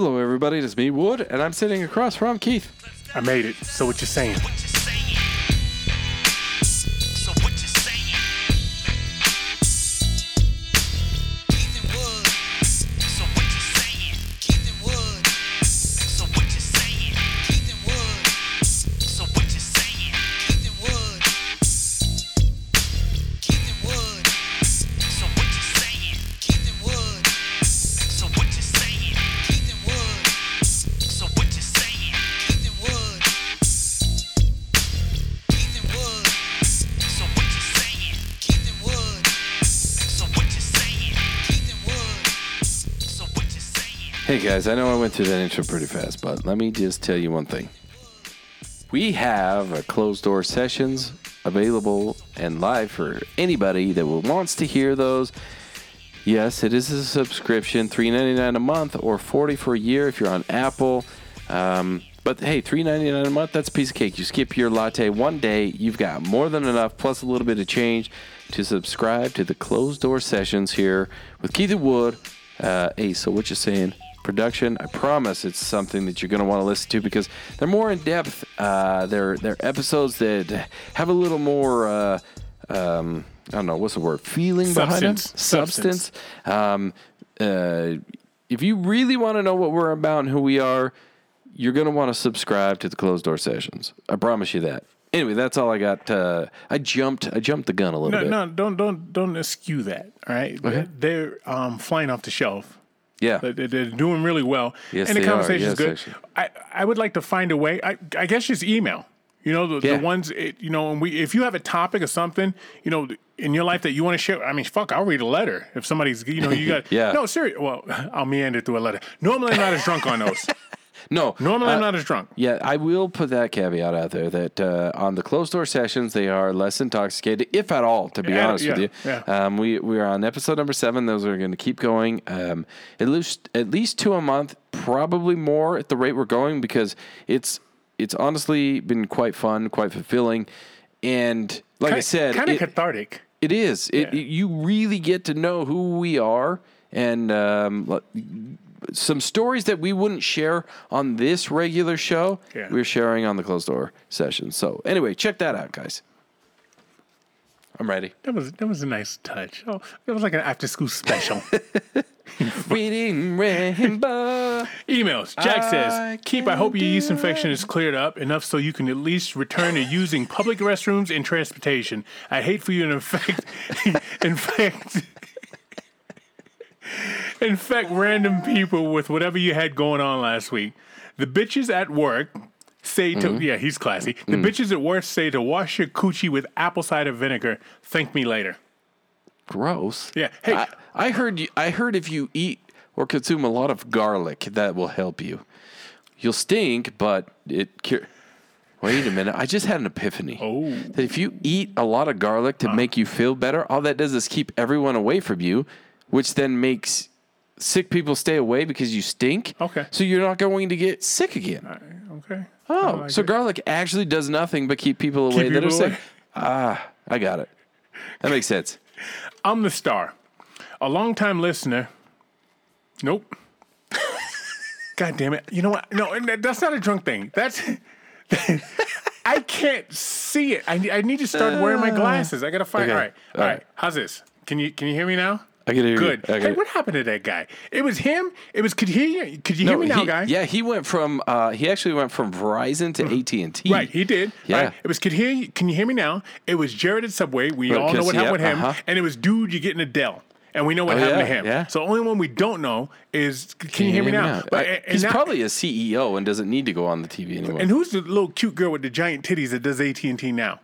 Hello everybody, it is me, Wood, and I'm sitting across from Keith. I made it, so what you saying? Hey guys, I know I went through that intro pretty fast, but let me just tell you one thing. We have a closed door sessions available and live for anybody that wants to hear those. Yes, it is a subscription, $3.99 a month or $40 for a year if you're on Apple. But hey, $3.99 a month, that's a piece of cake. You skip your latte one day, you've got more than enough plus a little bit of change to subscribe to the closed door sessions here with Keith and Wood. Hey, so what you saying? Production. I promise it's something that you're going to want to listen to because they're more in depth. They're episodes that have a little more, I don't know, what's the word? Feeling behind them? Substance. If you really want to know what we're about and who we are, you're going to want to subscribe to the Closed Door Sessions. I promise you that. Anyway, that's all I got. I jumped the gun a little bit. No, don't eschew that. All right, okay. They're flying off the shelf. Yeah. They're doing really well. Yes, and the conversation is good. Actually. I would like to find a way. I guess just email. You know, the ones, if you have a topic or something, you know, in your life that you want to share, I mean, fuck, I'll read a letter. If somebody's, you know, you got, no, seriously. Well, I'll meander through a letter. Normally I'm not as drunk on those. No. Normally I'm not as drunk. Yeah, I will put that caveat out there that on the closed-door sessions, they are less intoxicated, if at all, to be honest with you. Yeah. We are on episode number 7. Those are going to keep going. At least 2 a month, probably more at the rate we're going because it's honestly been quite fun, quite fulfilling, and like I said, kind of cathartic. It is. You really get to know who we are and some stories that we wouldn't share on this regular show, we're sharing on the closed-door session. So, anyway, check that out, guys. I'm ready. That was a nice touch. Oh, it was like an after-school special. Reading Rainbow. Emails. Jack says, Keep, I hope your yeast infection is cleared up enough so you can at least return to using public restrooms and transportation. I hate for you to infect... infect random people with whatever you had going on last week. The bitches at work say to... Mm-hmm. Yeah, he's classy. The bitches at work say to wash your coochie with apple cider vinegar. Thank me later. Gross. Yeah. Hey. I heard if you eat or consume a lot of garlic, that will help you. You'll stink, but it... Wait a minute. I just had an epiphany. Oh. That if you eat a lot of garlic to make you feel better, all that does is keep everyone away from you, which then makes... sick people stay away because you stink. Okay. So you're not going to get sick again. Okay. Oh, like so garlic actually does nothing but keep people away that are sick. Ah, I got it. That makes sense. I'm the star. A longtime listener. Nope. God damn it. You know what? No, that's not a drunk thing. That's... I can't see it. I need to start wearing my glasses. I got to find... Okay. All right. How's this? Can you hear me now? I can hear you. Hey, what happened to that guy? It was him. It was could you hear me now, guy? Yeah, he actually went from Verizon to AT&T. Right, he did. Yeah. Right. It was can you hear me now? It was Jared at Subway. We all know what happened with him. Uh-huh. And it was dude, you're getting Adele. And we know what happened to him. Yeah. So the only one we don't know is can you hear me now? He's probably a CEO and doesn't need to go on the TV anymore. And who's the little cute girl with the giant titties that does AT&T now?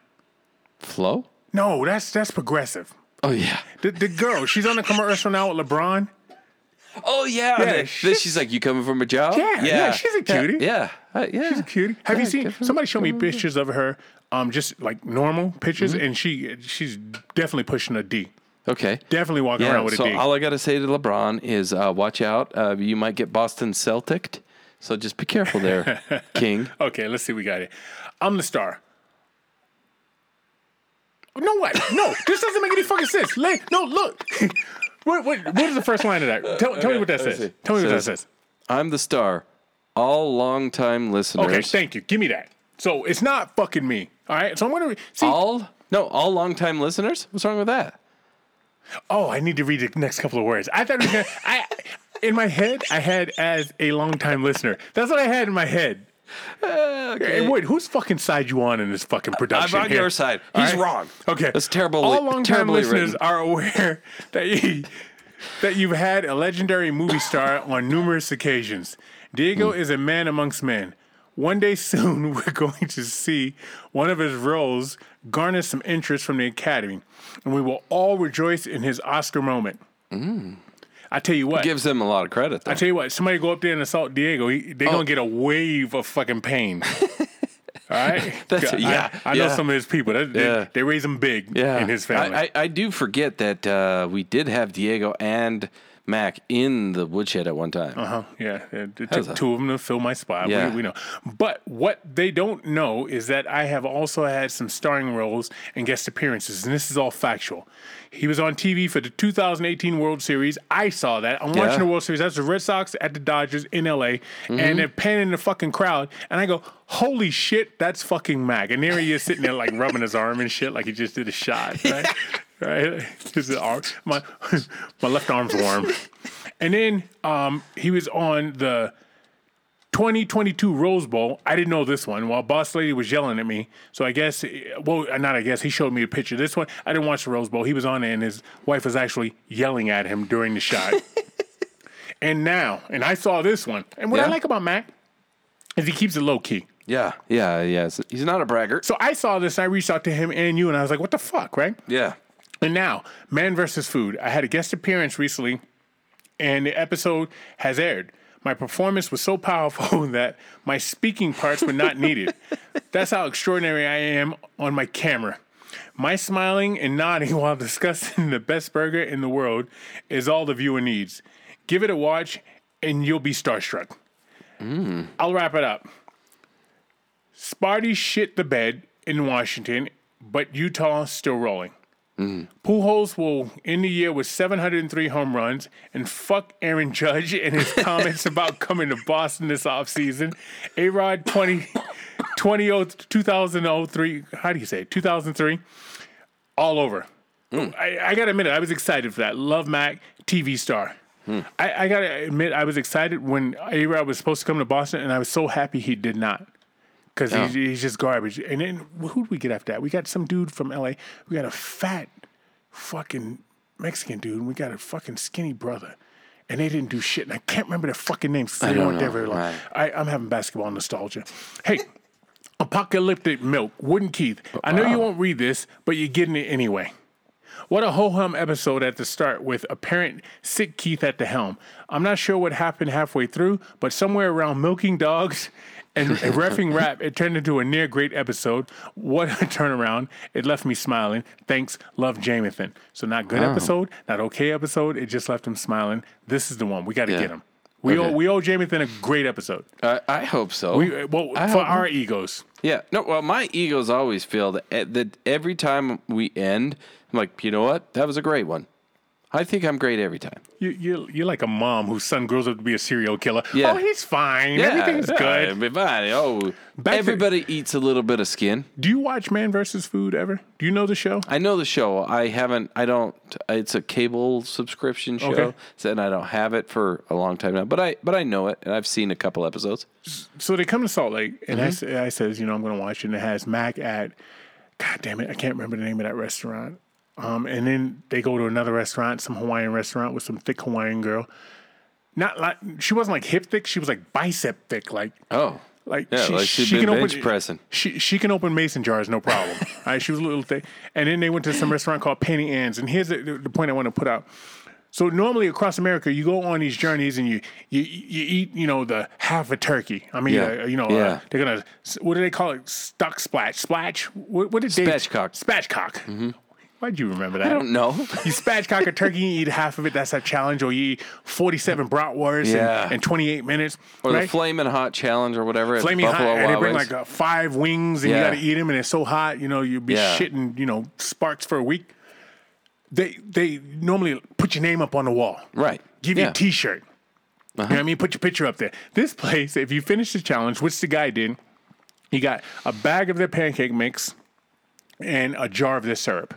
Flo? No, that's Progressive. Oh, yeah. The girl, she's on the commercial now with LeBron. Oh, yeah. She's like, you coming from a job? Yeah, she's a cutie. Yeah. She's a cutie. Have you seen, somebody showed me pictures of her, just like normal pictures, and she's definitely pushing a D. Okay. Definitely walking around with a D. So all I got to say to LeBron is watch out. You might get Boston Celtic'd, so just be careful there, King. Okay, let's see what we got here. I'm the star. No way. No, this doesn't make any fucking sense. No, look. What is the first line of that? Tell me what that says. I'm the star. All long-time listeners. Okay, thank you. Give me that. So it's not fucking me. All right? So I'm going to... All long-time listeners? What's wrong with that? Oh, I need to read the next couple of words. I thought it was going to... In my head, I had as a long-time listener. That's what I had in my head. Okay. Hey, wait, whose fucking side you on in this fucking production? I'm on your side. He's right? Wrong. Okay. That's terrible. All long-time listeners are aware that you've had a legendary movie star on numerous occasions. Diego is a man amongst men. One day soon, we're going to see one of his roles garner some interest from the Academy, and we will all rejoice in his Oscar moment. Mm. I tell you what. It gives him a lot of credit, though. I tell you what. Somebody go up there and assault Diego. They're going to get a wave of fucking pain. All right? I know some of his people. They raise him big in his family. I do forget that we did have Diego and... Mac in the woodshed at one time. Uh huh. Yeah, it took two of them to fill my spot. Yeah. We know. But what they don't know is that I have also had some starring roles and guest appearances, and this is all factual. He was on TV for the 2018 World Series. I saw that. I'm watching the World Series. That's the Red Sox at the Dodgers in LA, and they're panning the fucking crowd, and I go, "Holy shit, that's fucking Mac!" And there he is sitting there like rubbing his arm and shit, like he just did a shot. Right? Right, his arm, my left arm's warm. And then he was on the 2022 Rose Bowl. I didn't know this one. While Boss Lady was yelling at me, so I guess, he showed me a picture. This one, I didn't watch the Rose Bowl. He was on there, and his wife was actually yelling at him during the shot. And I saw this one. And what I like about Mac is he keeps it low key. Yeah. He's not a braggart. So I saw this, and I reached out to him and you, and I was like, "What the fuck," right? Yeah. And now, Man vs. Food. I had a guest appearance recently, and the episode has aired. My performance was so powerful that my speaking parts were not needed. That's how extraordinary I am on my camera. My smiling and nodding while discussing the best burger in the world is all the viewer needs. Give it a watch, and you'll be starstruck. I'll wrap it up. Sparty shit the bed in Washington, but Utah still rolling. Pujols will end the year with 703 home runs, and fuck Aaron Judge and his comments about coming to Boston this offseason. A-Rod 2003 all over. I gotta admit, I was excited for that. Love Mac, TV star. I gotta admit, I was excited when A-Rod was supposed to come to Boston, and I was so happy he did not. Because he's just garbage. And then, who did we get after that? We got some dude from L.A. We got a fat fucking Mexican dude. And we got a fucking skinny brother. And they didn't do shit. And I can't remember their fucking names. They weren't there very long. Right. I'm having basketball nostalgia. Hey, Apocalyptic Milk, Wooden Keith. I know you won't read this, but you're getting it anyway. What a ho-hum episode at the start with apparent sick Keith at the helm. I'm not sure what happened halfway through, but somewhere around milking dogs... And reffing rap, it turned into a near great episode. What a turnaround. It left me smiling. Thanks, love Jamathan. So not good episode, not okay episode. It just left him smiling. This is the one. We got to get him. We owe Jamathan a great episode. I hope so. Our egos. Yeah. No, well, my egos always feel that every time we end, I'm like, you know what? That was a great one. I think I'm great every time. You're like a mom whose son grows up to be a serial killer. Yeah. Oh, he's fine. Yeah, everything's good. Everybody. Oh, everybody eats a little bit of skin. Do you watch Man vs. Food ever? Do you know the show? I know the show. I haven't. I don't. It's a cable subscription show, and I don't have it for a long time now. But I know it, and I've seen a couple episodes. So they come to Salt Lake, and I says, you know, I'm going to watch it, and it has Mac at. God damn it! I can't remember the name of that restaurant. And then they go to another restaurant, some Hawaiian restaurant with some thick Hawaiian girl. Not like she wasn't like hip thick; she was like bicep thick. She can open bench pressing. She can open mason jars, no problem. All right, she was a little thick. And then they went to some restaurant called Penny Ann's. And here's the point I want to put out. So normally across America, you go on these journeys and you eat, you know, the half a turkey. I mean, they're gonna, what do they call it? Stock splash, splatch. What did they? Spatchcock. Mm-hmm. Why'd you remember that? I don't know. You spatchcock a turkey, you eat half of it. That's our challenge. Or you eat 47 bratwursts in 28 minutes. Or the Flamin' Hot Challenge or whatever. Flamin' Hot. And they bring like 5 wings and you got to eat them. And it's so hot, you know, you'd be shitting, you know, sparks for a week. They normally put your name up on the wall. Right. Give you a t-shirt. You know what I mean? Put your picture up there. This place, if you finish the challenge, which the guy did, he got a bag of their pancake mix and a jar of their syrup.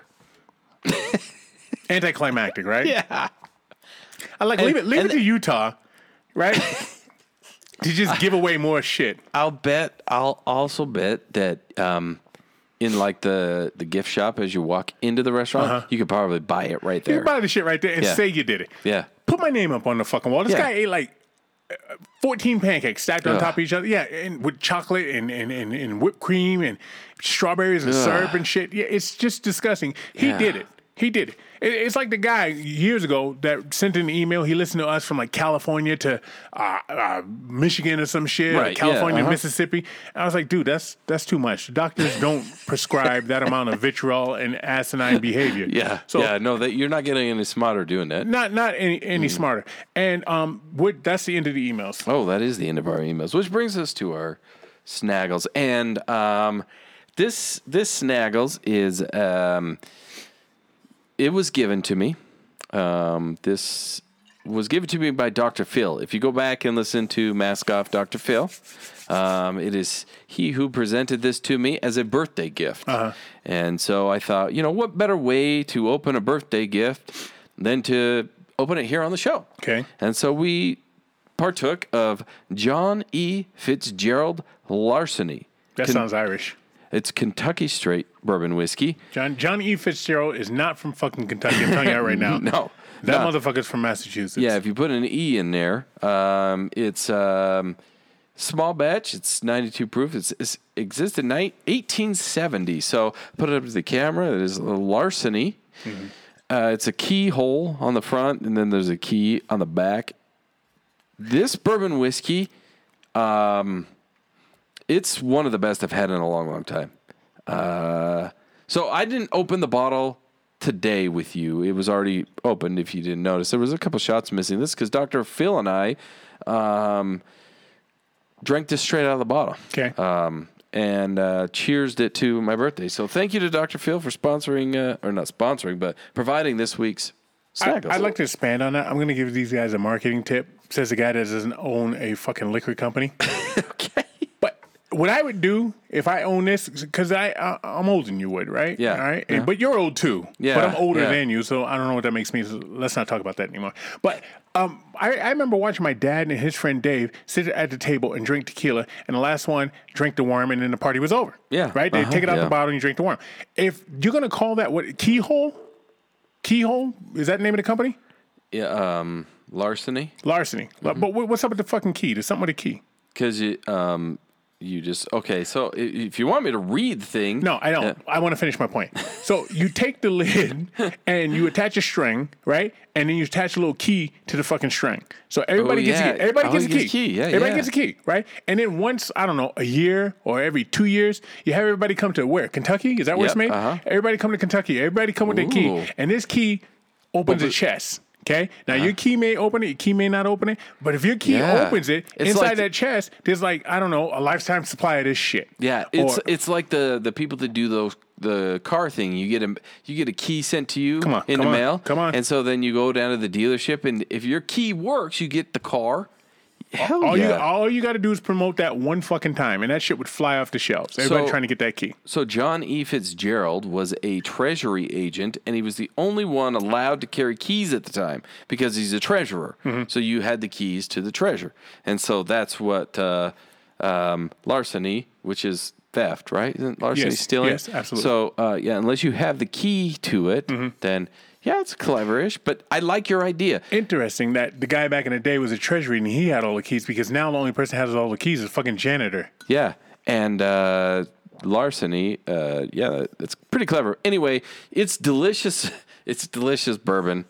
Anticlimactic, right? Yeah. I like, and, leave it to Utah, right? To just give away more shit. I'll also bet that in like the gift shop as you walk into the restaurant, you could probably buy it right there. You could buy the shit right there and say you did it. Yeah. Put my name up on the fucking wall. This guy ate like 14 pancakes stacked on top of each other. Yeah, and with chocolate and whipped cream and strawberries and syrup and shit. Yeah, it's just disgusting. He did it. It's like the guy years ago that sent an email. He listened to us from like California to Michigan or some shit, right, or California, Mississippi. And I was like, dude, that's too much. Doctors don't prescribe that amount of vitriol and asinine behavior. Yeah. So that you're not getting any smarter doing that. Not any smarter. And that's the end of the emails. Oh, that is the end of our emails, which brings us to our snaggles. And this snaggles is. It was given to me. This was given to me by Dr. Phil. If you go back and listen to Mask Off Dr. Phil, it is he who presented this to me as a birthday gift. And so I thought, what better way to open a birthday gift than to open it here on the show? Okay. And so we partook of John E. Fitzgerald Larceny. That sounds Irish. It's Kentucky straight bourbon whiskey. John E. Fitzgerald is not from fucking Kentucky. I'm telling you that right now. No. That motherfucker's from Massachusetts. Yeah, if you put an E in there, it's small batch. It's 92 proof. It's existed in 1870. So put it up to the camera. It is a Larceny. Mm-hmm. It's a keyhole on the front, and then there's a key on the back. This bourbon whiskey... it's one of the best I've had in a long, long time. So I didn't open the bottle today with you. It was already opened, if you didn't notice. There was a couple shots missing this because Dr. Phil and I drank this straight out of the bottle. Okay. And cheersed it to my birthday. So thank you to Dr. Phil for sponsoring, or not sponsoring, but providing this week's Snaggles. I'd like to expand on that. I'm going to give these guys a marketing tip. Says the guy that doesn't own a fucking liquor company. Okay. What I would do if I own this, because I'm older than you would, right? Yeah. All right? Yeah. But you're old too. Yeah. But I'm older than you, so I don't know what that makes me. So let's not talk about that anymore. But I remember watching my dad and his friend Dave sit at the table and drink tequila, and the last one drank the worm, and then the party was over. Yeah. Right? They take it out the bottle and you drink the worm. If you're going to call that what? Keyhole? Keyhole? Is that the name of the company? Yeah. Larceny? Larceny. Mm-hmm. But what's up with the fucking key? There's something with a key. Because it... So if you want me to read the thing... No, I don't. I want to finish my point. So you take the lid and you attach a string, right? And then you attach a little key to the fucking string. So everybody gets a key. Everybody gets a key. Everybody gets a key, right? And then once, I don't know, a year or every 2 years, you have everybody come to where? Kentucky? Is that where it's made? Everybody come to Kentucky. Everybody come with their key. And this key opens a chest. Okay. Now your key may open it, your key may not open it, but if your key opens it, it's inside like that chest, there's like, I don't know, a lifetime supply of this shit. Yeah, it's like the people that do the car thing. You get a key sent to you in the mail. Come on. And so then you go down to the dealership, and if your key works, you get the car. Hell all you got to do is promote that one fucking time, and that shit would fly off the shelves. Everybody trying to get that key. So John E. Fitzgerald was a treasury agent, and he was the only one allowed to carry keys at the time because he's a treasurer. Mm-hmm. So you had the keys to the treasure. And so that's what larceny, which is theft, right? Isn't larceny stealing? Yes, absolutely. So, unless you have the key to it, then... Yeah, it's cleverish, but I like your idea. Interesting that the guy back in the day was a treasury and he had all the keys, because now the only person who has all the keys is a fucking janitor. Yeah, and larceny, it's pretty clever. Anyway, it's delicious. It's delicious bourbon,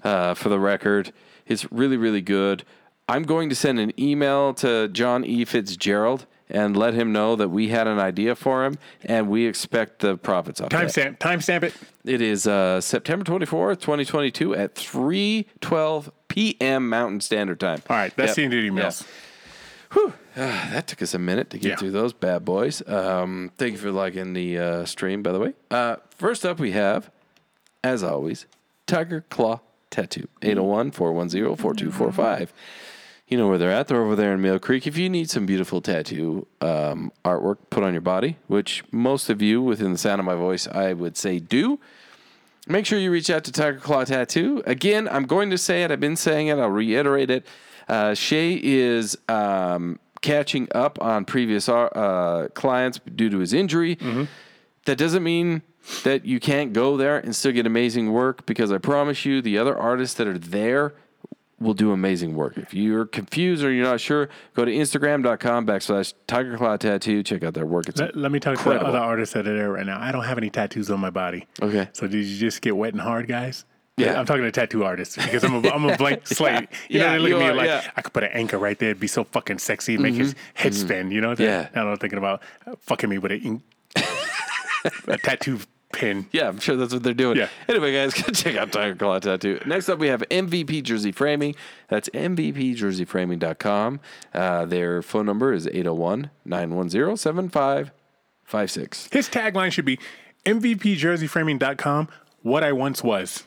for the record. It's really, really good. I'm going to send an email to John E. Fitzgerald and let him know that we had an idea for him, and we expect the profits off that. Timestamp it. It is September 24th, 2022 at 3:12 p.m. Mountain Standard Time. All right, that's the end of the emails. Yeah. Whew. That took us a minute to get through those bad boys. Thank you for liking the stream, by the way. First up, we have, as always, Tiger Claw Tattoo, 801-410-4245. You know where they're at. They're over there in Mill Creek. If you need some beautiful tattoo artwork put on your body, which most of you within the sound of my voice, I would say do, make sure you reach out to Tiger Claw Tattoo. Again, I'm going to say it. I've been saying it. I'll reiterate it. Shay is catching up on previous clients due to his injury. Mm-hmm. That doesn't mean that you can't go there and still get amazing work, because I promise you the other artists that are there will do amazing work. If you're confused or you're not sure, go to Instagram.com/Tiger Claw Tattoo. Check out their work. It's Let me talk incredible. To the other artists that are there right now. I don't have any tattoos on my body. Okay. So did you just get wet and hard, guys? Yeah. I'm talking to tattoo artists because I'm a blank slate. Yeah. You know, they look at me like, I could put an anchor right there. It'd be so fucking sexy. It'd make his head spin, you know? Yeah. Now I'm thinking about fucking me with a tattoo pin. Yeah, I'm sure that's what they're doing. Yeah. Anyway, guys, go check out Tiger Claw Tattoo. Next up, we have MVP Jersey Framing. That's MVPJerseyFraming.com. Their phone number is 801-910-7556. His tagline should be MVPJerseyFraming.com, what I once was.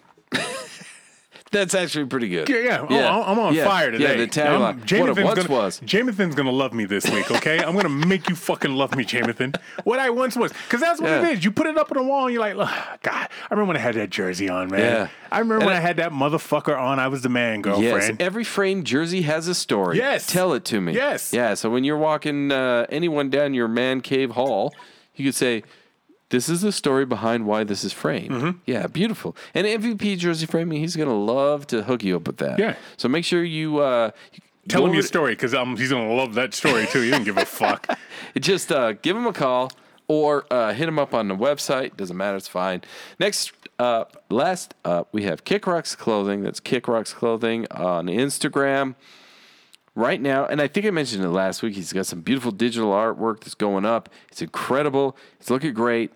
That's actually pretty good. Yeah. I'm on fire today. Yeah, the tagline. Jamathan's going to love me this week, okay? I'm going to make you fucking love me, Jamathan. What I once was. Because that's what it is. You put it up on the wall and you're like, oh, God, I remember when I had that jersey on, man. Yeah. I remember when I had that motherfucker on. I was the man, girlfriend. Yes, every framed jersey has a story. Yes. Tell it to me. Yes. Yeah, so when you're walking anyone down your man cave hall, you could say, this is the story behind why this is framed. Mm-hmm. Yeah, beautiful. And MVP Jersey Framing, he's going to love to hook you up with that. Yeah. So make sure you... tell him your story, because he's going to love that story, too. You don't give a fuck. Just give him a call or hit him up on the website. Doesn't matter. It's fine. Next up, last up, we have Kick Rocks Clothing. That's Kick Rocks Clothing on Instagram right now. And I think I mentioned it last week. He's got some beautiful digital artwork that's going up. It's incredible. It's looking great.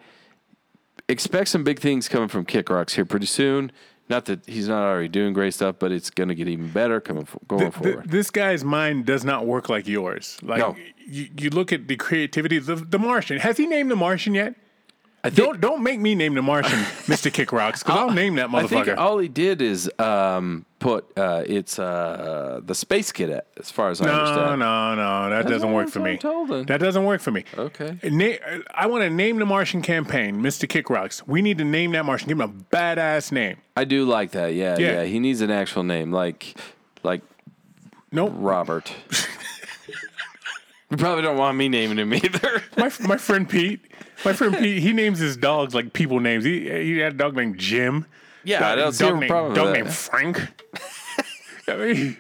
Expect some big things coming from Kick Rocks here pretty soon. Not that he's not already doing great stuff, but it's going to get even better going forward. This guy's mind does not work like yours. Like no. You look at the creativity of The Martian. Has he named The Martian yet? Don't make me name The Martian, Mr. Kick Rocks, because I'll name that motherfucker. I think all he did is put it's the Space Cadet, as far as I understand. No, that doesn't work for me. That doesn't work for me. Okay. I want to name The Martian campaign, Mr. Kick Rocks. We need to name that Martian. Give him a badass name. I do like that, yeah. He needs an actual name, like nope. Robert. You probably don't want me naming him either. My friend Pete, he names his dogs like people names. He had a dog named Jim. Yeah, dog named Frank. I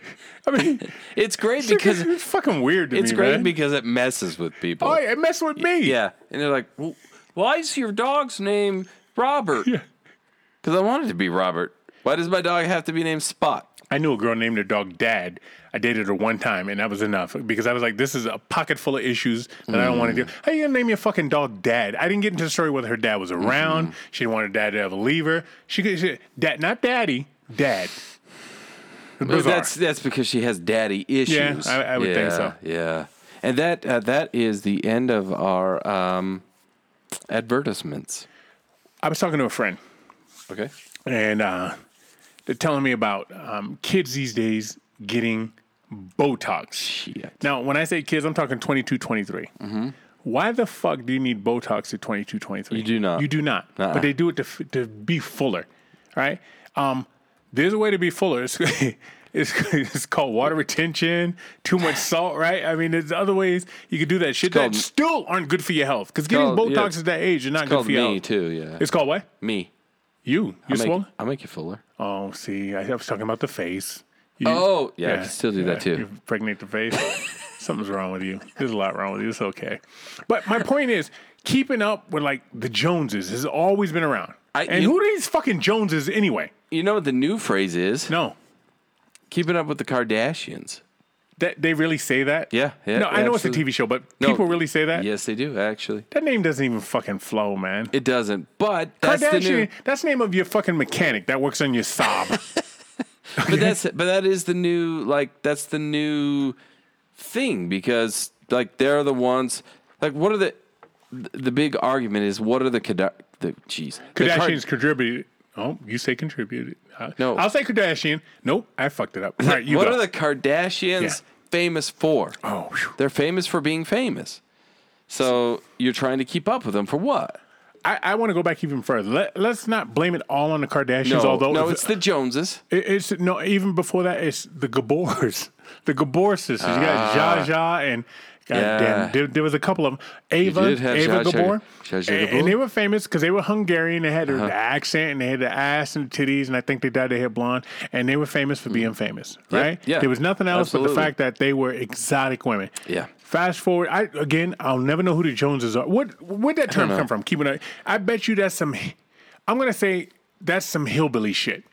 mean, it's great because it's fucking weird to me. It's great, man, because it messes with people. Oh, it messes with me. Yeah, and they're like, well, "Why is your dog's name Robert?" Yeah, because I want it to be Robert. Why does my dog have to be named Spot? I knew a girl named her dog Dad. I dated her one time, and that was enough because I was like, this is a pocket full of issues that I don't want to do. How are you going to name your fucking dog Dad? I didn't get into the story whether her dad was around. Mm-hmm. She didn't want her dad to ever leave her. She Dad, not Daddy, Dad. That's because she has daddy issues. Yeah, I would think so. Yeah. And that is the end of our advertisements. I was talking to a friend. Okay. And they're telling me about kids these days getting Botox. Shit. Now, when I say kids, I'm talking 22, 23. Mm-hmm. Why the fuck do you need Botox at 22, 23? You do not. But they do it to be fuller, right? There's a way to be fuller. It's called water retention, too much salt, right? I mean, there's other ways you could do that shit that still aren't good for your health. Because getting Botox at that age is not good for your health. It's called me, too, yeah. It's called what? Me. You're swollen? I'll make you fuller. Oh, see, I was talking about the face. I can still do that too. You impregnate the face. Something's wrong with you. There's a lot wrong with you. It's okay. But my point is, keeping up with like the Joneses has always been around. Who are these fucking Joneses anyway? You know what the new phrase is? No. Keeping up with the Kardashians. That they really say that? Yeah. No, I know it's a TV show, but people really say that? Yes, they do, actually. That name doesn't even fucking flow, man. It doesn't, but that's Kardashian, that's the name of your fucking mechanic that works on your Saab. Okay. But that is the new, like, that's the new thing, because, like, they're the ones, like, what are the big argument is, what are Kardashians contributed. Oh, you say contributed. No. I'll say Kardashian. Nope, I fucked it up. All right, what are the Kardashians famous for. Oh, whew. They're famous for being famous. So you're trying to keep up with them for what? I want to go back even further. Let's not blame it all on the Kardashians. No, it's the Joneses. Even before that, it's the Gabors. The Gabor sisters. You got Zsa and... God damn. There was a couple of them. Ava Gabor. And they were famous because they were Hungarian. They had the accent and they had the ass and the titties. And I think they dyed their hair blonde. And they were famous for being famous, right? Yeah. There was nothing else but the fact that they were exotic women. Yeah. Fast forward. I'll never know who the Joneses are. Where'd that term come from? Keeping up. I bet you that's some... I'm going to say that's some hillbilly shit.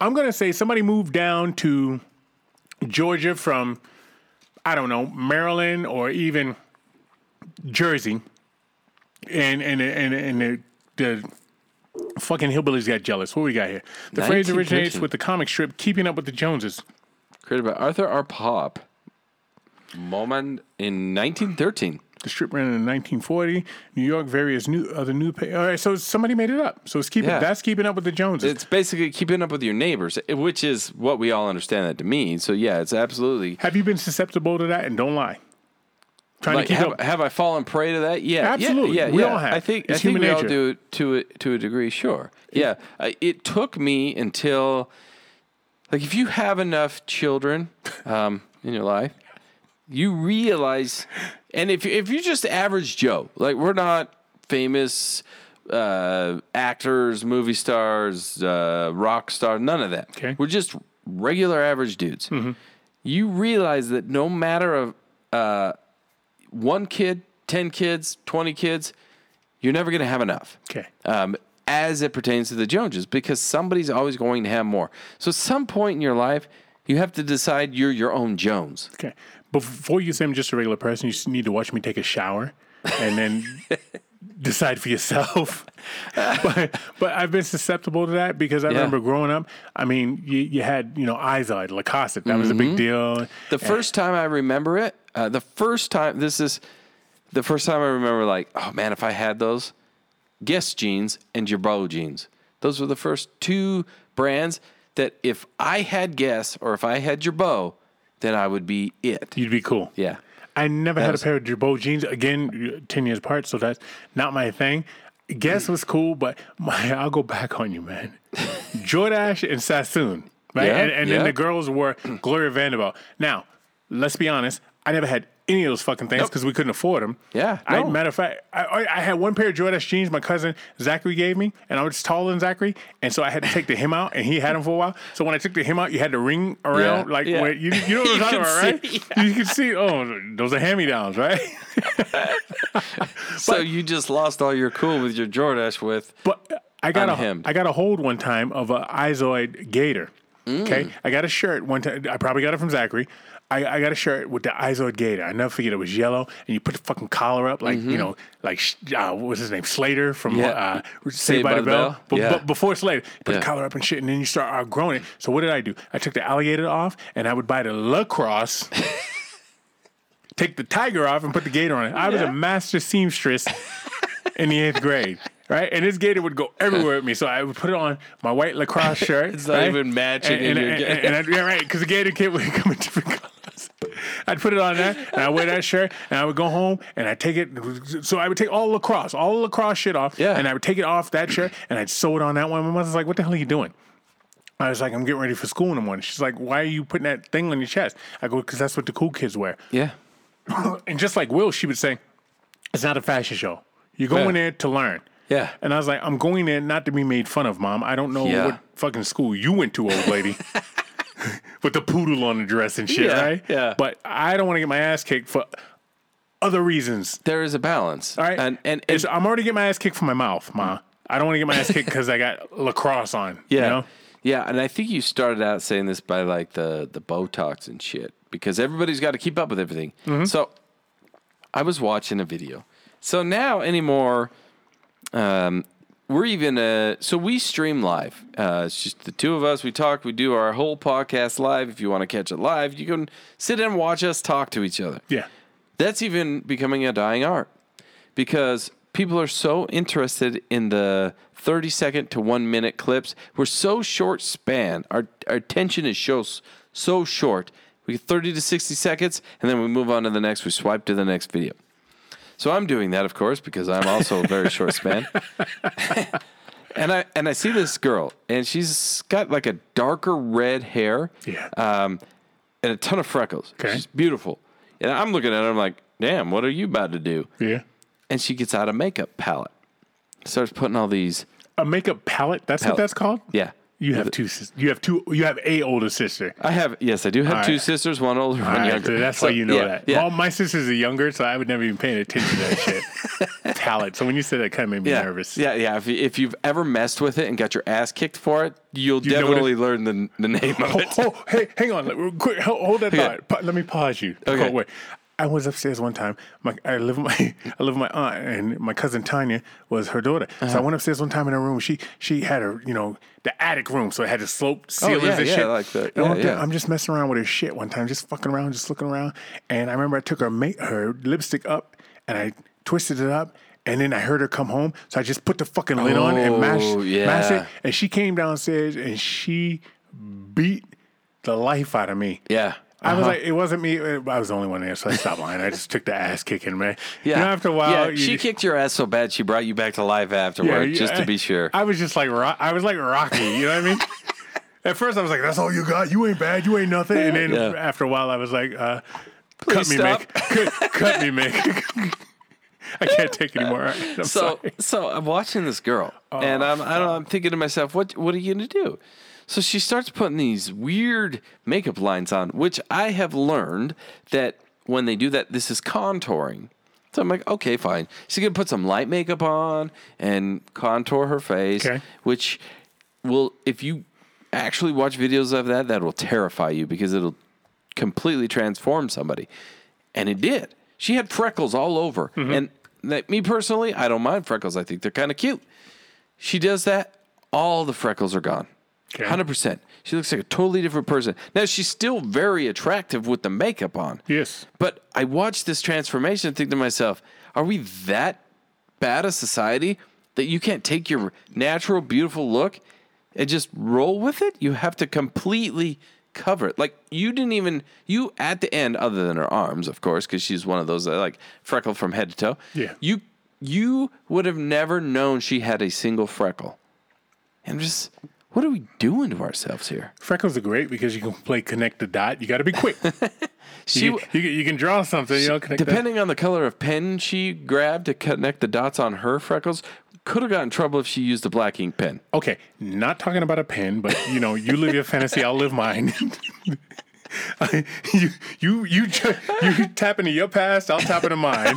I'm going to say somebody moved down to Georgia from... I don't know, Maryland or even Jersey, and the fucking hillbillies got jealous. What we got here? The phrase originates with the comic strip Keeping Up with the Joneses, created by Arthur R. Pop Moman in 1913. The strip ran in 1940, New York, various other new. All right, so somebody made it up. So it's that's Keeping Up with the Joneses. It's basically keeping up with your neighbors, which is what we all understand that to mean. So yeah, it's absolutely. Have you been susceptible to that? And don't lie. Have I fallen prey to that? Yeah, absolutely. Yeah, we all have. I think we all do to a degree. Sure. Yeah. It took me until, like, if you have enough children in your life, you realize. And if you're just average Joe, like we're not famous actors, movie stars, rock star, none of that. Okay. We're just regular average dudes. Mm-hmm. You realize that no matter of one kid, 10 kids, 20 kids, you're never going to have enough. Okay. As it pertains to the Joneses, because somebody's always going to have more. So at some point in your life, you have to decide you're your own Jones. Okay. Before you say I'm just a regular person, you just need to watch me take a shower and then decide for yourself. But I've been susceptible to that because I remember growing up, I mean, you had, Izod, Lacoste. That was a big deal. The first time I remember, like, oh, man, if I had those Guess jeans and Jabot jeans. Those were the first two brands that if I had Guess or if I had Jabot, then I would be it. You'd be cool. Yeah. I never had a pair of Jabot jeans. Again, 10 years apart, so that's not my thing. Guess was cool, but I'll go back on you, man. Jordache and Sassoon, right? Yeah, and then the girls were Gloria Vanderbilt. Now, let's be honest. I never had any of those fucking things because we couldn't afford them. Yeah. Matter of fact, I had one pair of Jordache jeans my cousin Zachary gave me, and I was taller than Zachary, and so I had to take the hem out, and he had them for a while. So when I took the hem out, you had the ring around, where, you know what I'm talking about, right? Yeah. You can see, those are hand-me-downs, right? So you just lost all your cool with your Jordache with but I got a hold one time of an Izod gator. Okay, I got a shirt one time. I probably got it from Zachary. I got a shirt with the Izod gator. I never forget, it was yellow, and you put the fucking collar up, like what was his name, Slater from Saved by the Bell. But before Slater, you put the collar up and shit, and then you start outgrowing it. So what did I do? I took the alligator off, and I would buy the Lacrosse. Take the tiger off and put the gator on it. I was a master seamstress in the 8th grade. Right, and this gator would go everywhere with me, so I would put it on my white Lacoste shirt. It's not even matching. Because the gator kid would come in different colors. I'd put it on that, and I wear that shirt, and I would go home, and I take it. So I would take all Lacoste shit off, and I would take it off that shirt, and I'd sew it on that one. My mother's like, "What the hell are you doing?" I was like, "I'm getting ready for school in the morning." She's like, "Why are you putting that thing on your chest?" I go, "Because that's what the cool kids wear." Yeah, and just like Will, she would say, "It's not a fashion show. You're going there to learn." Yeah. And I was like, I'm going there not to be made fun of, Mom. I don't know what fucking school you went to, old lady. With the poodle on the dress and shit, right? Yeah. But I don't want to get my ass kicked for other reasons. There is a balance. All right? And I'm already getting my ass kicked from my mouth, Ma. I don't want to get my ass kicked because I got Lacrosse on. Yeah. You know? Yeah, and I think you started out saying this by, like, the Botox and shit. Because everybody's got to keep up with everything. Mm-hmm. So I was watching a video. So now anymore... we stream live. It's just the two of us. We talk. We do our whole podcast live. If you want to catch it live, you can sit and watch us talk to each other. Yeah, that's even becoming a dying art because people are so interested in the 30-second to 1-minute clips. We're so short span. Our attention is so short. We get 30 to 60 seconds, and then we move on to the next. We swipe to the next video. So I'm doing that, of course, because I'm also a very short span. And I see this girl, and she's got like a darker red hair, and a ton of freckles. Okay. She's beautiful. And I'm looking at her, I'm like, damn, what are you about to do? Yeah. And she gets out a makeup palette. Starts putting all these. A makeup palette? That's palette. What that's called? Yeah. You have a older sister. I do have two sisters, one older, one younger. So that's why you know that. Yeah. Well, my sisters are younger, so I would never even pay attention to that shit. Palette. So when you said that, it kind of made me nervous. Yeah, yeah. If you've ever messed with it and got your ass kicked for it, you definitely learn the name of it. Oh, hey, hang on. Quick, hold that thought. Let me pause you. Okay. Wait. I was upstairs one time. I live with my aunt, and my cousin Tanya was her daughter. Uh-huh. So I went upstairs one time in her room. She had her, the attic room, so it had the sloped ceilings shit. Like that. Yeah, I'm just messing around with her shit one time, just fucking around, just looking around. And I remember I took her lipstick up, and I twisted it up, and then I heard her come home. So I just put the fucking lid on and mashed it. And she came downstairs, and she beat the life out of me. Yeah. I was like, it wasn't me. I was the only one there, so I stopped lying. I just took the ass kicking, man. Yeah. After a while, she kicked your ass so bad she brought you back to life afterward, just to be sure. I was just like, I was like Rocky. You know what I mean? At first, I was like, "That's all you got. You ain't bad. You ain't nothing." And then after a while, I was like, "Cut me, Mick. I can't take it anymore." Right, so I'm watching this girl, and I'm thinking to myself, "What are you gonna do?" So she starts putting these weird makeup lines on, which I have learned that when they do that, this is contouring. So I'm like, okay, fine. She's going to put some light makeup on and contour her face, which will, if you actually watch videos of that, that will terrify you because it'll completely transform somebody. And it did. She had freckles all over. Mm-hmm. And me personally, I don't mind freckles. I think they're kind of cute. She does that. All the freckles are gone. 100%. She looks like a totally different person. Now, she's still very attractive with the makeup on. Yes. But I watched this transformation and think to myself, are we that bad a society that you can't take your natural, beautiful look and just roll with it? You have to completely cover it. Like, you at the end, other than her arms, of course, because she's one of those that, like, freckle from head to toe. Yeah. You would have never known she had a single freckle. And just... what are we doing to ourselves here? Freckles are great because you can play connect the dot. You got to be quick. You can draw something. Depending on the color of pen she grabbed to connect the dots on her freckles, could have gotten in trouble if she used a black ink pen. Okay, not talking about a pen, but you live your fantasy, I'll live mine. You tap into your past, I'll tap into mine.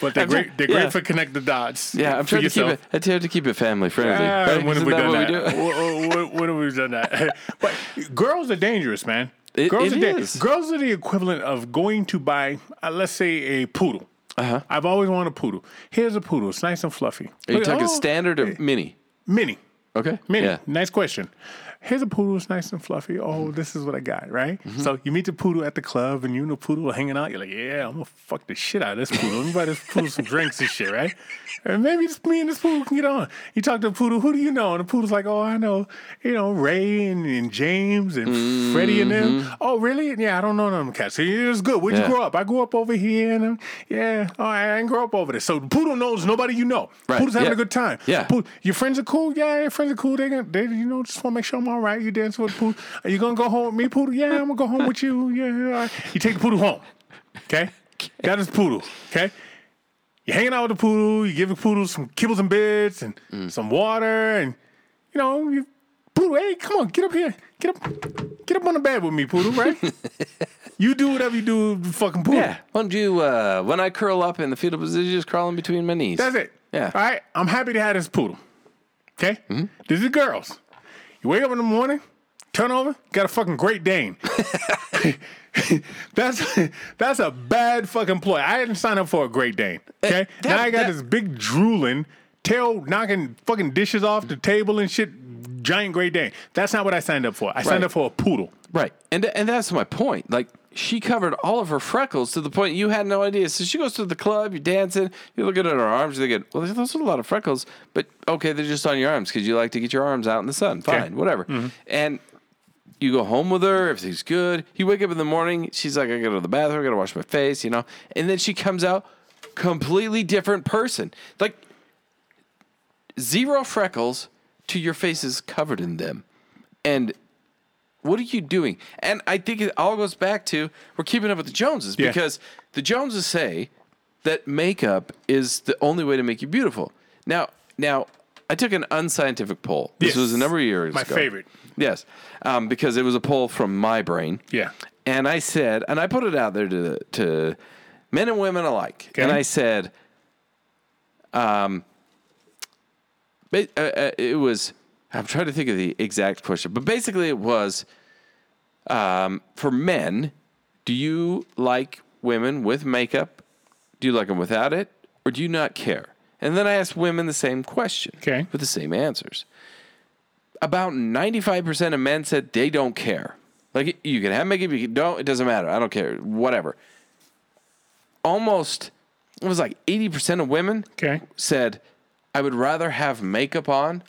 But they're great for connect the dots. Yeah, I'm trying to keep it. I try to keep it family friendly. Right? When have we done that? When have we done that? But girls are dangerous, man. Girls are the equivalent of going to buy, let's say, a poodle. Uh-huh. I've always wanted a poodle. Here's a poodle. It's nice and fluffy. Are you talking standard or mini? Mini. Okay. Mini. Yeah. Nice question. Here's a poodle. It's nice and fluffy. Oh, this is what I got, right? Mm-hmm. So you meet the poodle at the club, and you and the poodle are hanging out. You're like, yeah, I'm going to fuck the shit out of this poodle. Let me buy this poodle some drinks and shit, right? And maybe me and this poodle can get on. You talk to the poodle, who do you know? And the poodle's like, oh, I know, Ray and James and Freddie and them. Oh, really? Yeah, I don't know them cats. So it was good. Where'd you grow up? I grew up over here. And I didn't grow up over there. So the poodle knows nobody you know. Right. Poodle's having a good time. Yeah. Poodle, your friends are cool? Yeah, your friends are cool. They just want to make sure I'm all right, you dance with Poodle. Are you going to go home with me, Poodle? Yeah, I'm going to go home with you. Yeah, all right. You take the Poodle home, okay? That is Poodle, okay? You're hanging out with the Poodle. You give the Poodle some kibbles and bits and some water. And, Poodle, hey, come on, get up here. Get up on the bed with me, Poodle, right? You do whatever you do with fucking Poodle. Yeah, why don't you, when I curl up in the fetal position, just crawling between my knees. That's it. Yeah. All right, I'm happy to have this Poodle, okay? Mm-hmm. This is girls. You wake up in the morning, turn over, got a fucking Great Dane. That's a bad fucking ploy. I didn't sign up for a Great Dane. Okay, now I got this big drooling, tail knocking fucking dishes off the table and shit. Giant Great Dane. That's not what I signed up for. I signed up for a poodle. Right, and that's my point. Like she covered all of her freckles to the point you had no idea. So she goes to the club, you're dancing, you're looking at her arms, you're thinking, well, those are a lot of freckles, but okay, they're just on your arms because you like to get your arms out in the sun. Fine, whatever. Mm-hmm. And You go home with her. Everything's good. You wake up in the morning. She's like, I gotta go to the bathroom. I gotta wash my face, you know. And then she comes out completely different person. Like, zero freckles to your face is covered in them. And what are you doing? And I think it all goes back to we're keeping up with the Joneses because the Joneses say that makeup is the only way to make you beautiful. Now, I took an unscientific poll. This was a number of years ago. My favorite. Yes, because it was a poll from my brain. Yeah. And I said, and I put it out there to men and women alike. Okay. And I said, it was, I'm trying to think of the exact question, but basically it was, for men, do you like women with makeup? Do you like them without it? Or do you not care? And then I asked women the same question with the same answers. About 95% of men said they don't care. Like, you can have makeup, you don't, it doesn't matter. I don't care, whatever. Almost, it was like 80% of women said, I would rather have makeup on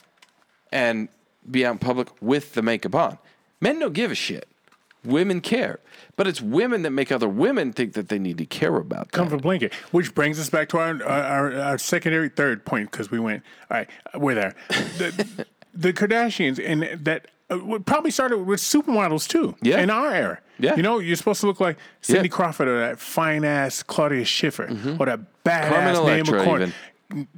and be out in public with the makeup on. Men don't give a shit. Women care. But it's women that make other women think that they need to care about that. Comfort blanket. Which brings us back to our secondary, third point, because we went, all right, we're there. The Kardashians, and that probably started with supermodels, too, in our era. Yeah. You know, you're supposed to look like Cindy Crawford or that fine-ass Claudia Schiffer or that badass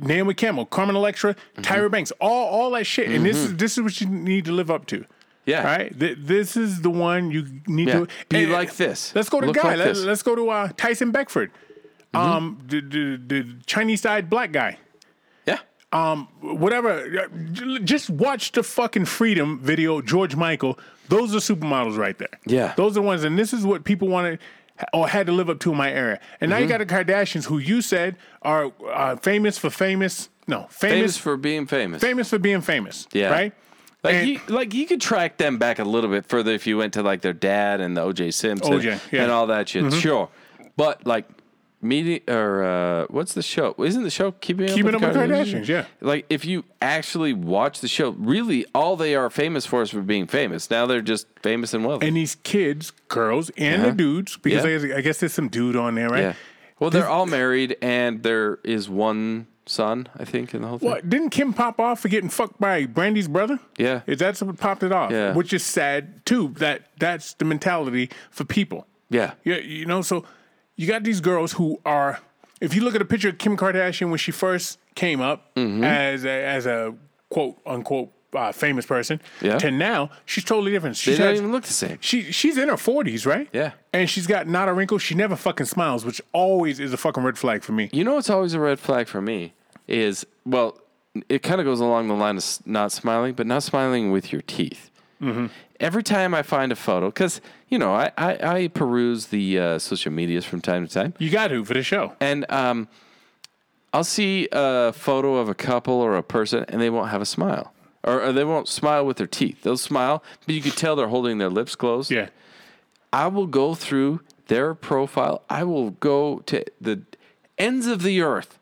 Naomi Campbell, Carmen Electra, Tyra Banks, all that shit. And this is what you need to live up to. Yeah. Right? This is the one you need to... Be like this. Let's go to guy. Like let's go to Tyson Beckford. The Chinese-eyed black guy. Yeah. Whatever. Just watch the fucking Freedom video, George Michael. Those are supermodels right there. Yeah. Those are the ones, and this is what people wanted or had to live up to in my era. And now you got the Kardashians, who you said are famous for being famous. Famous for being famous. Yeah. Right? Like you could track them back a little bit further if you went to like their dad and the O.J. Simpson and all that shit. Mm-hmm. Sure, but like what's the show? Isn't the show Keeping Up with the Kardashians? Yeah. Like if you actually watch the show, really all they are famous for is for being famous. Now they're just famous and wealthy. And these kids, girls, and the dudes, because I guess there's some dude on there, right? Yeah. Well, they're all married, and there is one son, I think, in the whole thing. Well, didn't Kim pop off for getting fucked by Brandy's brother? Yeah. That's what popped it off, which is sad, too. That's the mentality for people. Yeah. Yeah, you know, so you got these girls who are, if you look at a picture of Kim Kardashian when she first came up as a quote-unquote famous person, to now, she's totally different. She doesn't even look the same. She's in her 40s, right? Yeah. And she's got not a wrinkle. She never fucking smiles, which always is a fucking red flag for me. You know what's always a red flag for me? It kind of goes along the line of not smiling, but not smiling with your teeth. Mm-hmm. Every time I find a photo, because, you know, I peruse the social medias from time to time. You got to for the show. And I'll see a photo of a couple or a person, and they won't have a smile. Or they won't smile with their teeth. They'll smile, but you can tell they're holding their lips closed. Yeah. I will go through their profile. I will go to the ends of the earth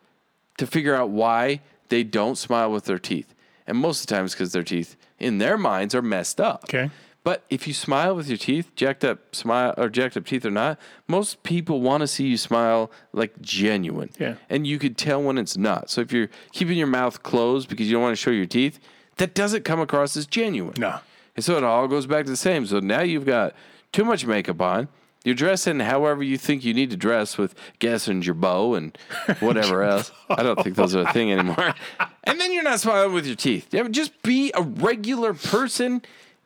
to figure out why they don't smile with their teeth. And most of the time it's because their teeth, in their minds, are messed up. Okay. But if you smile with your teeth, jacked up teeth or not, most people want to see you smile like genuine. Yeah. And you could tell when it's not. So if you're keeping your mouth closed because you don't want to show your teeth, that doesn't come across as genuine. No. And so it all goes back to the same. So now you've got too much makeup on. You're dressing however you think you need to dress with Guess and Jabot and whatever else. I don't think those are a thing anymore. And then you're not smiling with your teeth. Just be a regular person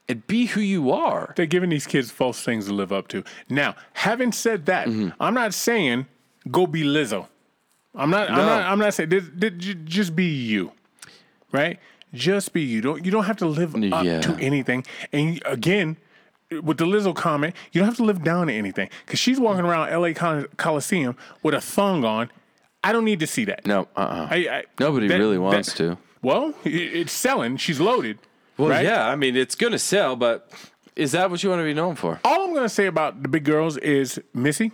and be who you are. They're giving these kids false things to live up to. Now, having said that, I'm not saying go be Lizzo. I'm not saying just be you, right? Just be you. You don't have to live up to anything. And again, with the Lizzo comment, you don't have to live down to anything. Because she's walking around L.A. Coliseum with a thong on. I don't need to see that. No, nobody really wants to. Well, it's selling. She's loaded. Well, right? Yeah, I mean, it's going to sell, but is that what you want to be known for? All I'm going to say about the big girls is Missy,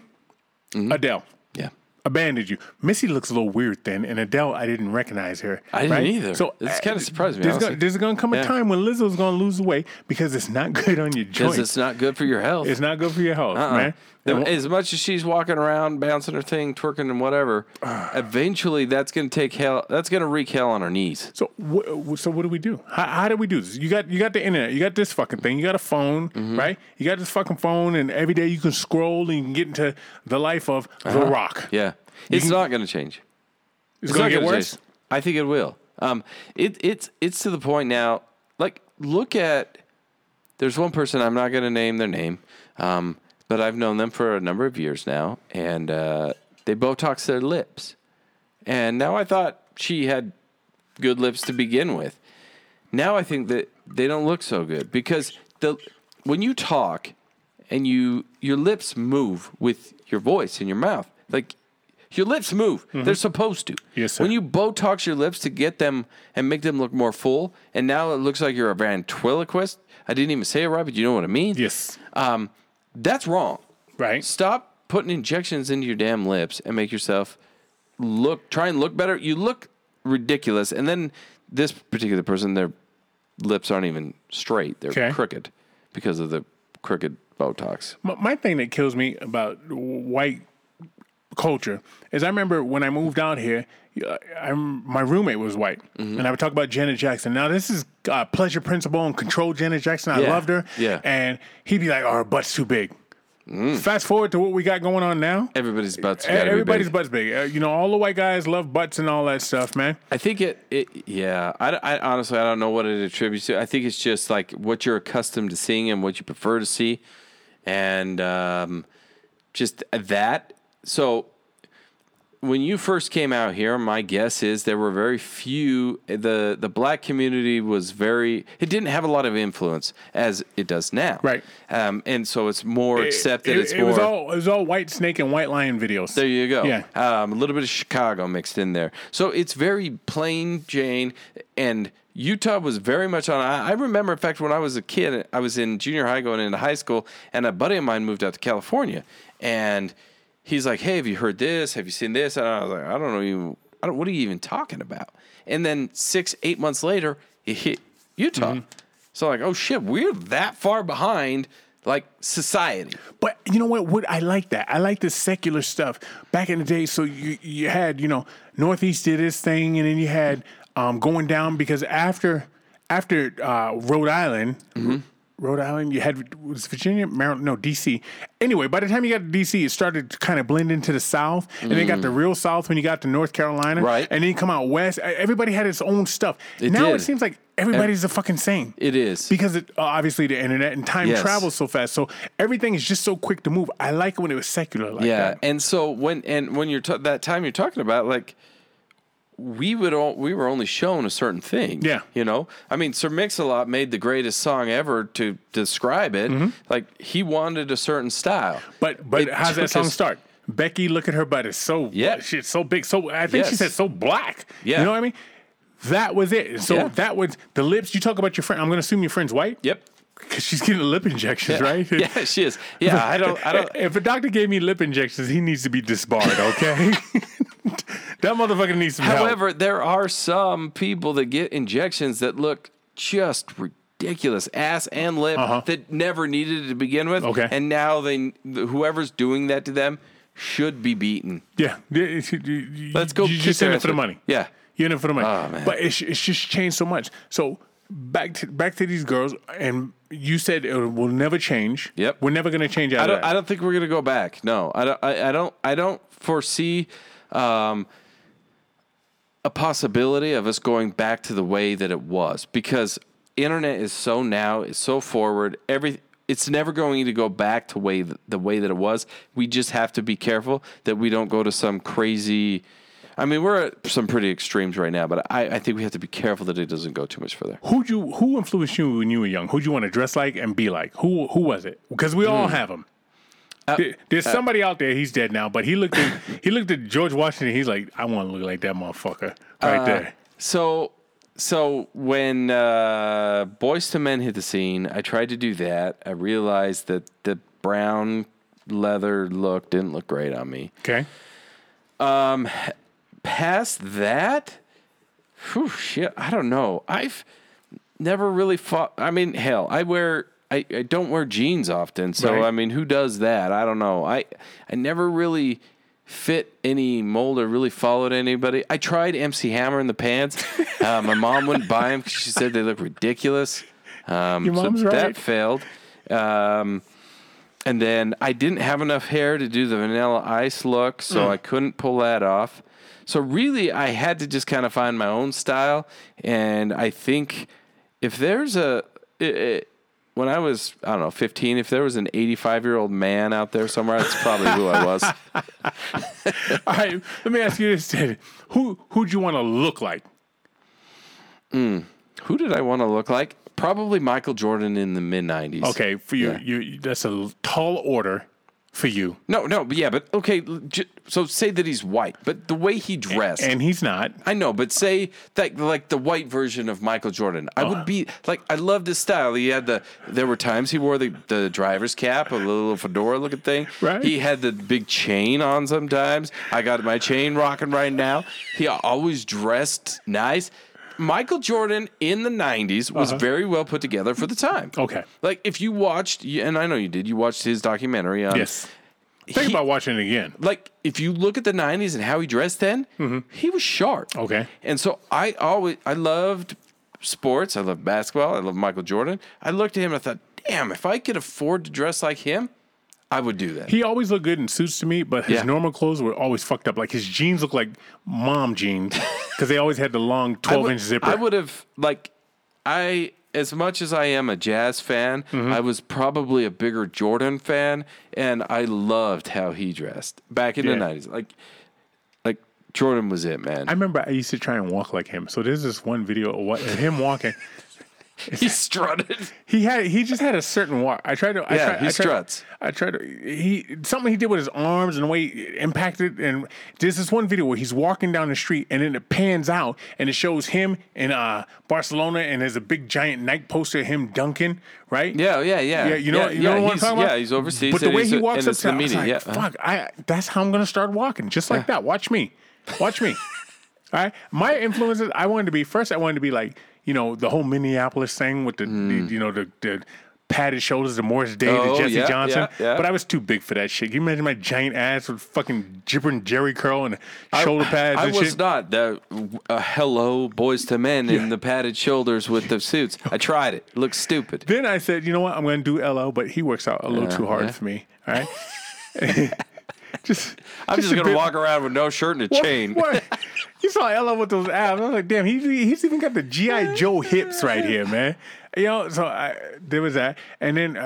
Adele. Yeah. abandoned you. Missy looks a little weird then, and Adele, I didn't recognize her. I didn't either. So it's kind of surprised me. There's going to come a time when Lizzo's going to lose weight because it's not good on your joints. Because it's not good for your health. It's not good for your health, man. As much as she's walking around, bouncing her thing, twerking and whatever, eventually that's going to take hell. That's going to wreak hell on her knees. So, so what do we do? How do we do this? You got the internet. You got this fucking thing. You got a phone, right? You got this fucking phone, and every day you can scroll and you can get into the life of The Rock. Yeah. It's not going to change. It's going to get worse? Change. I think it will. It's to the point now, like, look at, there's one person, I'm not going to name their name, but I've known them for a number of years now, and they Botox their lips. And now I thought she had good lips to begin with. Now I think that they don't look so good because when you talk and your lips move with your voice and your mouth, like your lips move. Mm-hmm. They're supposed to. Yes, sir. When you Botox your lips to get them and make them look more full, and now it looks like you're a ventriloquist. I didn't even say it right, but you know what I mean? Yes. That's wrong. Right. Stop putting injections into your damn lips and make yourself try and look better. You look ridiculous. And then this particular person, their lips aren't even straight. They're crooked because of the crooked Botox. My thing that kills me about white culture is I remember when I moved out here, my roommate was white, and I would talk about Janet Jackson. Now, this is Pleasure Principle and Control Janet Jackson. I loved her. Yeah. And he'd be like, oh, her butt's too big. Mm. Fast forward to what we got going on now. Everybody's butts. Everybody's butts big. You know, all the white guys love butts and all that stuff, man. I think I honestly, I don't know what it attributes to. I think it's just like what you're accustomed to seeing and what you prefer to see, and just that. So when you first came out here, my guess is there were very few. The black community was it didn't have a lot of influence as it does now. Right. And so it's more accepted. It was all White Snake and White Lion videos. There you go. Yeah. A little bit of Chicago mixed in there. So it's very plain Jane, and Utah was very much on. I remember, in fact, when I was a kid, I was in junior high going into high school, and a buddy of mine moved out to California, and he's like, hey, have you heard this? Have you seen this? And I was like, I don't know. What are you even talking about? And then 6-8 months later, it hit Utah. Mm-hmm. So like, oh, shit, we're that far behind, like, society. But you know what? I like that. I like the secular stuff. Back in the day, so you had, you know, Northeast did this thing, and then you had going down, because after Rhode Island— mm-hmm. Rhode Island, you had, was Virginia, Maryland, no, D.C. Anyway, by the time you got to D.C., it started to kind of blend into the South, and then got the real South when you got to North Carolina, right? And then you come out West. Everybody had its own stuff. It seems like everybody's the fucking same. It is. Because obviously the internet and time travels so fast, so everything is just so quick to move. I like it when it was secular like that. Yeah, and so when you're that time you're talking about, like, we were only shown a certain thing. Yeah. You know? I mean, Sir Mix-a-Lot made the greatest song ever to describe it. Mm-hmm. Like, he wanted a certain style. But how's that song start? Becky, look at her butt. It's so, she's so big. So, I think she said so black. Yeah. You know what I mean? That was it. So, that was the lips. You talk about your friend. I'm going to assume your friend's white. Yep. Because she's getting lip injections, right? Yeah, she is. Yeah, I don't. If a doctor gave me lip injections, he needs to be disbarred, okay? That motherfucker needs some help. However, there are some people that get injections that look just ridiculous, ass and lip, that never needed it to begin with. Okay. And now whoever's doing that to them should be beaten. Yeah. Let's go. You're just in it for the money. Yeah. You're in it for the money. Oh, man. But it's just changed so much. So back to these girls, and you said it will never change. Yep. We're never going to change out of that. I don't think we're going to go back. No. I don't foresee a possibility of us going back to the way that it was, because internet is so now, it's so forward. It's never going to go back to the way that it was. We just have to be careful that we don't go to some crazy. I mean, we're at some pretty extremes right now, but I think we have to be careful that it doesn't go too much further. Who influenced you when you were young? Who'd you want to dress like and be like? Who was it? Because we all have them. There's somebody out there. He's dead now, but he looked at George Washington. He's like, I want to look like that motherfucker right there. So when Boyz II Men hit the scene, I tried to do that. I realized that the brown leather look didn't look great on me. Okay. Past that, whew, shit, I don't know. I've never really fought. I mean, hell, I don't wear jeans often, so right. I mean, who does that? I don't know. I never really fit any mold or really followed anybody. I tried MC Hammer in the pants. My mom wouldn't buy them because she said they look ridiculous. Your mom's so right. That failed. And then I didn't have enough hair to do the Vanilla Ice look, so I couldn't pull that off. So really, I had to just kind of find my own style. And I think if there's when I was, I don't know, 15, if there was an 85-year-old man out there somewhere, that's probably who I was. All right, let me ask you this, David. Who'd you want to look like? Who did I want to look like? Probably Michael Jordan in the mid-'90s. Okay, for you, that's a tall order for you. But okay, so say that he's white, but the way he dressed. And he's not. I know, but say that like the white version of Michael Jordan. I would be like, I loved his style. He had there were times he wore the driver's cap, a little fedora looking thing. Right. He had the big chain on sometimes. I got my chain rocking right now. He always dressed nice. Michael Jordan in the 90s was very well put together for the time. Okay. Like, if you watched, and I know you did, you watched his documentary on... Yes. Think about watching it again. Like, if you look at the 90s and how he dressed then, he was sharp. Okay. And so I loved sports. I loved basketball. I loved Michael Jordan. I looked at him and I thought, damn, if I could afford to dress like him, I would do that. He always looked good in suits to me, but his normal clothes were always fucked up. Like, his jeans looked like mom jeans because they always had the long 12-inch zipper. I would have, like, as much as I am a Jazz fan, I was probably a bigger Jordan fan, and I loved how he dressed back in the 90s. Like, Jordan was it, man. I remember I used to try and walk like him. So there's this one video of him walking. He strutted. He just had a certain walk. I tried to. Struts. I tried to. Something he did with his arms and the way it impacted. And there's this one video where he's walking down the street and then it pans out and it shows him in Barcelona and there's a big giant Nike poster of him dunking. Right? Yeah. You know what I'm talking about? Yeah, he's overseas. But the way he walks up to me, fuck. That's how I'm gonna start walking, just like that. Watch me. All right. My influences. I wanted to be like. You know, the whole Minneapolis thing with the padded shoulders, the Morris Day, the Jesse Johnson. Yeah. But I was too big for that shit. Can you imagine my giant ass with fucking gibbering Jerry curl and shoulder pads and shit? I was not the hello Boys to Men in the padded shoulders with the suits. I tried it. It looked stupid. Then I said, you know what? I'm going to do LO, but he works out a little too hard for me. All right? I'm just going to walk around with no shirt and a chain. What? You saw Ella with those abs. I was like, damn, he's even got the G.I. Joe hips right here, man. You know, so there was that. And then, all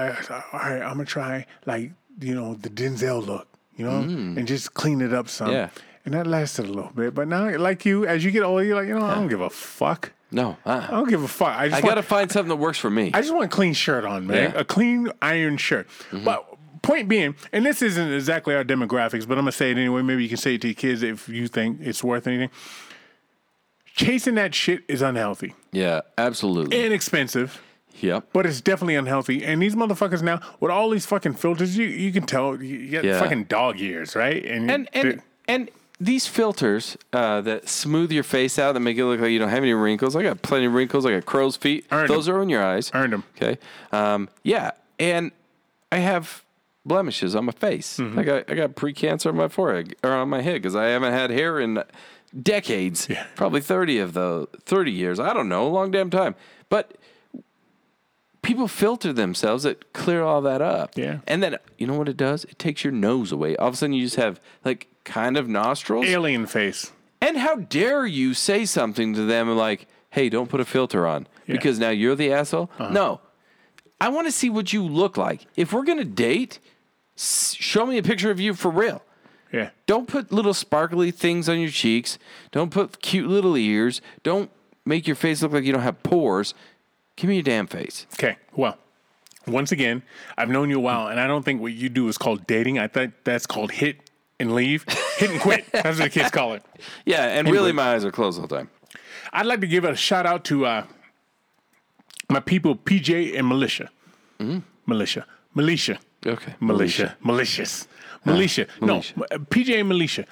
right, I'm going to try, like, you know, the Denzel look, you know, and just clean it up some. Yeah. And that lasted a little bit. But now, like you, as you get older, you're like, you know, I don't give a fuck. No. I don't give a fuck. I got to find something that works for me. I just want a clean shirt on, man. Yeah. A clean iron shirt. Mm-hmm. But point being, and this isn't exactly our demographics, but I'm going to say it anyway. Maybe you can say it to your kids if you think it's worth anything. Chasing that shit is unhealthy. Yeah, absolutely. And expensive. Yep. But it's definitely unhealthy. And these motherfuckers now, with all these fucking filters, you can tell you got fucking dog ears, right? And these filters that smooth your face out, that make it look like you don't have any wrinkles. I got plenty of wrinkles. I got crow's feet. Those are on your eyes. Earned them. Okay. Yeah. And I have... blemishes on my face. Mm-hmm. I got pre-cancer on my forehead or on my head because I haven't had hair in decades. Yeah. Probably 30 years. I don't know, a long damn time. But people filter themselves that clear all that up. Yeah. And then you know what it does? It takes your nose away. All of a sudden you just have like kind of nostrils. Alien face. And how dare you say something to them like, hey, don't put a filter on because now you're the asshole? Uh-huh. No. I want to see what you look like. If we're going to date, show me a picture of you for real. Yeah. Don't put little sparkly things on your cheeks. Don't put cute little ears. Don't make your face look like you don't have pores. Give me your damn face. Okay. Well, once again, I've known you a while, and I don't think what you do is called dating. I think that's called hit and leave. Hit and quit. That's what the kids call it. Yeah, and anyway, really my eyes are closed all the time. I'd like to give a shout-out to... my people, PJ and Militia. Mm-hmm. Militia. Okay. Militias. No, PJ and Militia.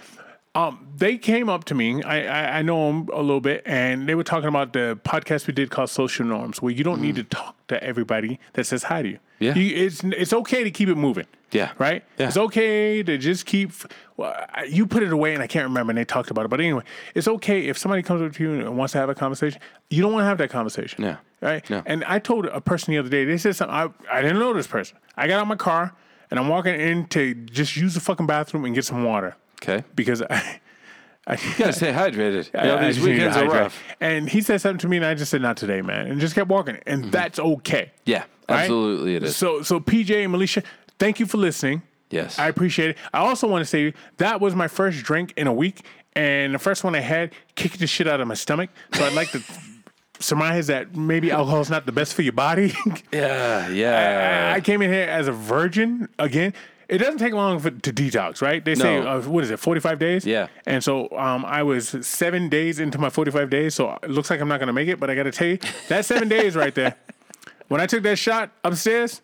They came up to me. I know them a little bit, and they were talking about the podcast we did called Social Norms, where you don't need to talk to everybody that says hi to you. Yeah, it's okay to keep it moving. Yeah, right. Yeah. It's okay to just keep. Well, you put it away, and I can't remember. And they talked about it, but anyway, it's okay if somebody comes up to you and wants to have a conversation. You don't want to have that conversation. Yeah, right. No. And I told a person the other day. They said something. I didn't know this person. I got out of my car and I'm walking in to just use the fucking bathroom and get some water. Okay. Because you gotta stay hydrated. These weekends are rough. And he said something to me, and I just said, "Not today, man," and just kept walking. And that's okay. Yeah, absolutely, right? It is. So PJ and Melisha, thank you for listening. Yes, I appreciate it. I also want to say that was my first drink in a week, and the first one I had kicked the shit out of my stomach. So I'd like to surmise that maybe alcohol is not the best for your body. Yeah. I came in here as a virgin again. It doesn't take long to detox, right? They say, 45 days? Yeah. And so I was 7 days into my 45 days, so it looks like I'm not going to make it, but I got to tell you, that 7 days right there, when I took that shot upstairs,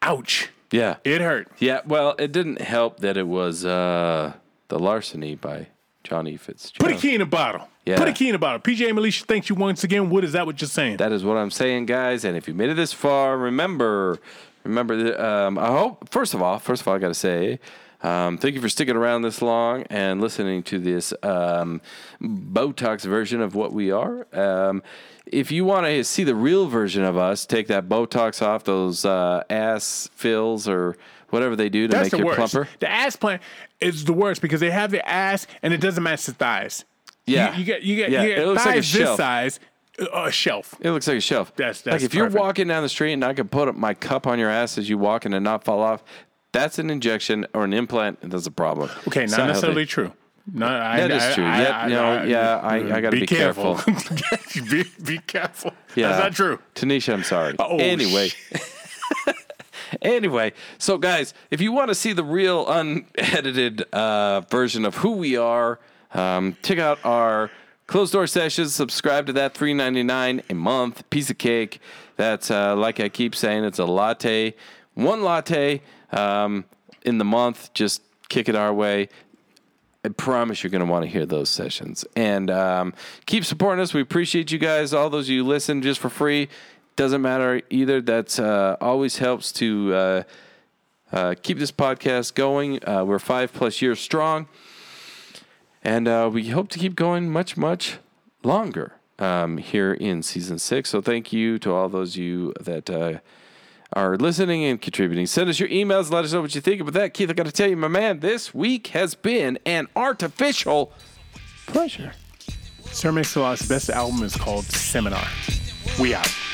ouch. Yeah. It hurt. Yeah, well, it didn't help that it was The Larceny by John E. Fitzgerald. Put a key in a bottle. Yeah. Put a key in a bottle. PJ and Melisha, thank you once again. What is that what you're saying? That is what I'm saying, guys. And if you made it this far, remember, I hope, first of all, I got to say, thank you for sticking around this long and listening to this Botox version of what we are. If you want to see the real version of us, take that Botox off, those ass fills or whatever they do to make you plumper. The ass plant is the worst because they have the ass and it doesn't match the thighs. Yeah. You get it looks thighs like a shelf. This size. A shelf. It looks like a shelf. That's like if perfect. You're walking down the street and I can put my cup on your ass as you walk in and not fall off, that's an injection or an implant, and that's a problem. Okay, it's not necessarily healthy. True. That is true. I got to be careful. be careful. Yeah. That's not true. Tanisha, I'm sorry. Anyway. Anyway, so guys, if you want to see the real unedited version of who we are, check out our Closed Door Sessions, subscribe to that, $3.99 a month, piece of cake. That's, like I keep saying, it's a latte. One latte in the month, just kick it our way. I promise you're going to want to hear those sessions. And keep supporting us. We appreciate you guys, all those of you listen just for free. Doesn't matter either. That's always helps to keep this podcast going. We're 5+ years strong. And we hope to keep going much longer here in Season 6. So thank you to all those of you that are listening and contributing. Send us your emails. Let us know what you think about that. Keith, I got to tell you, my man, this week has been an artificial pleasure. Sir Mix-a-Lot's best album is called Seminar. We out.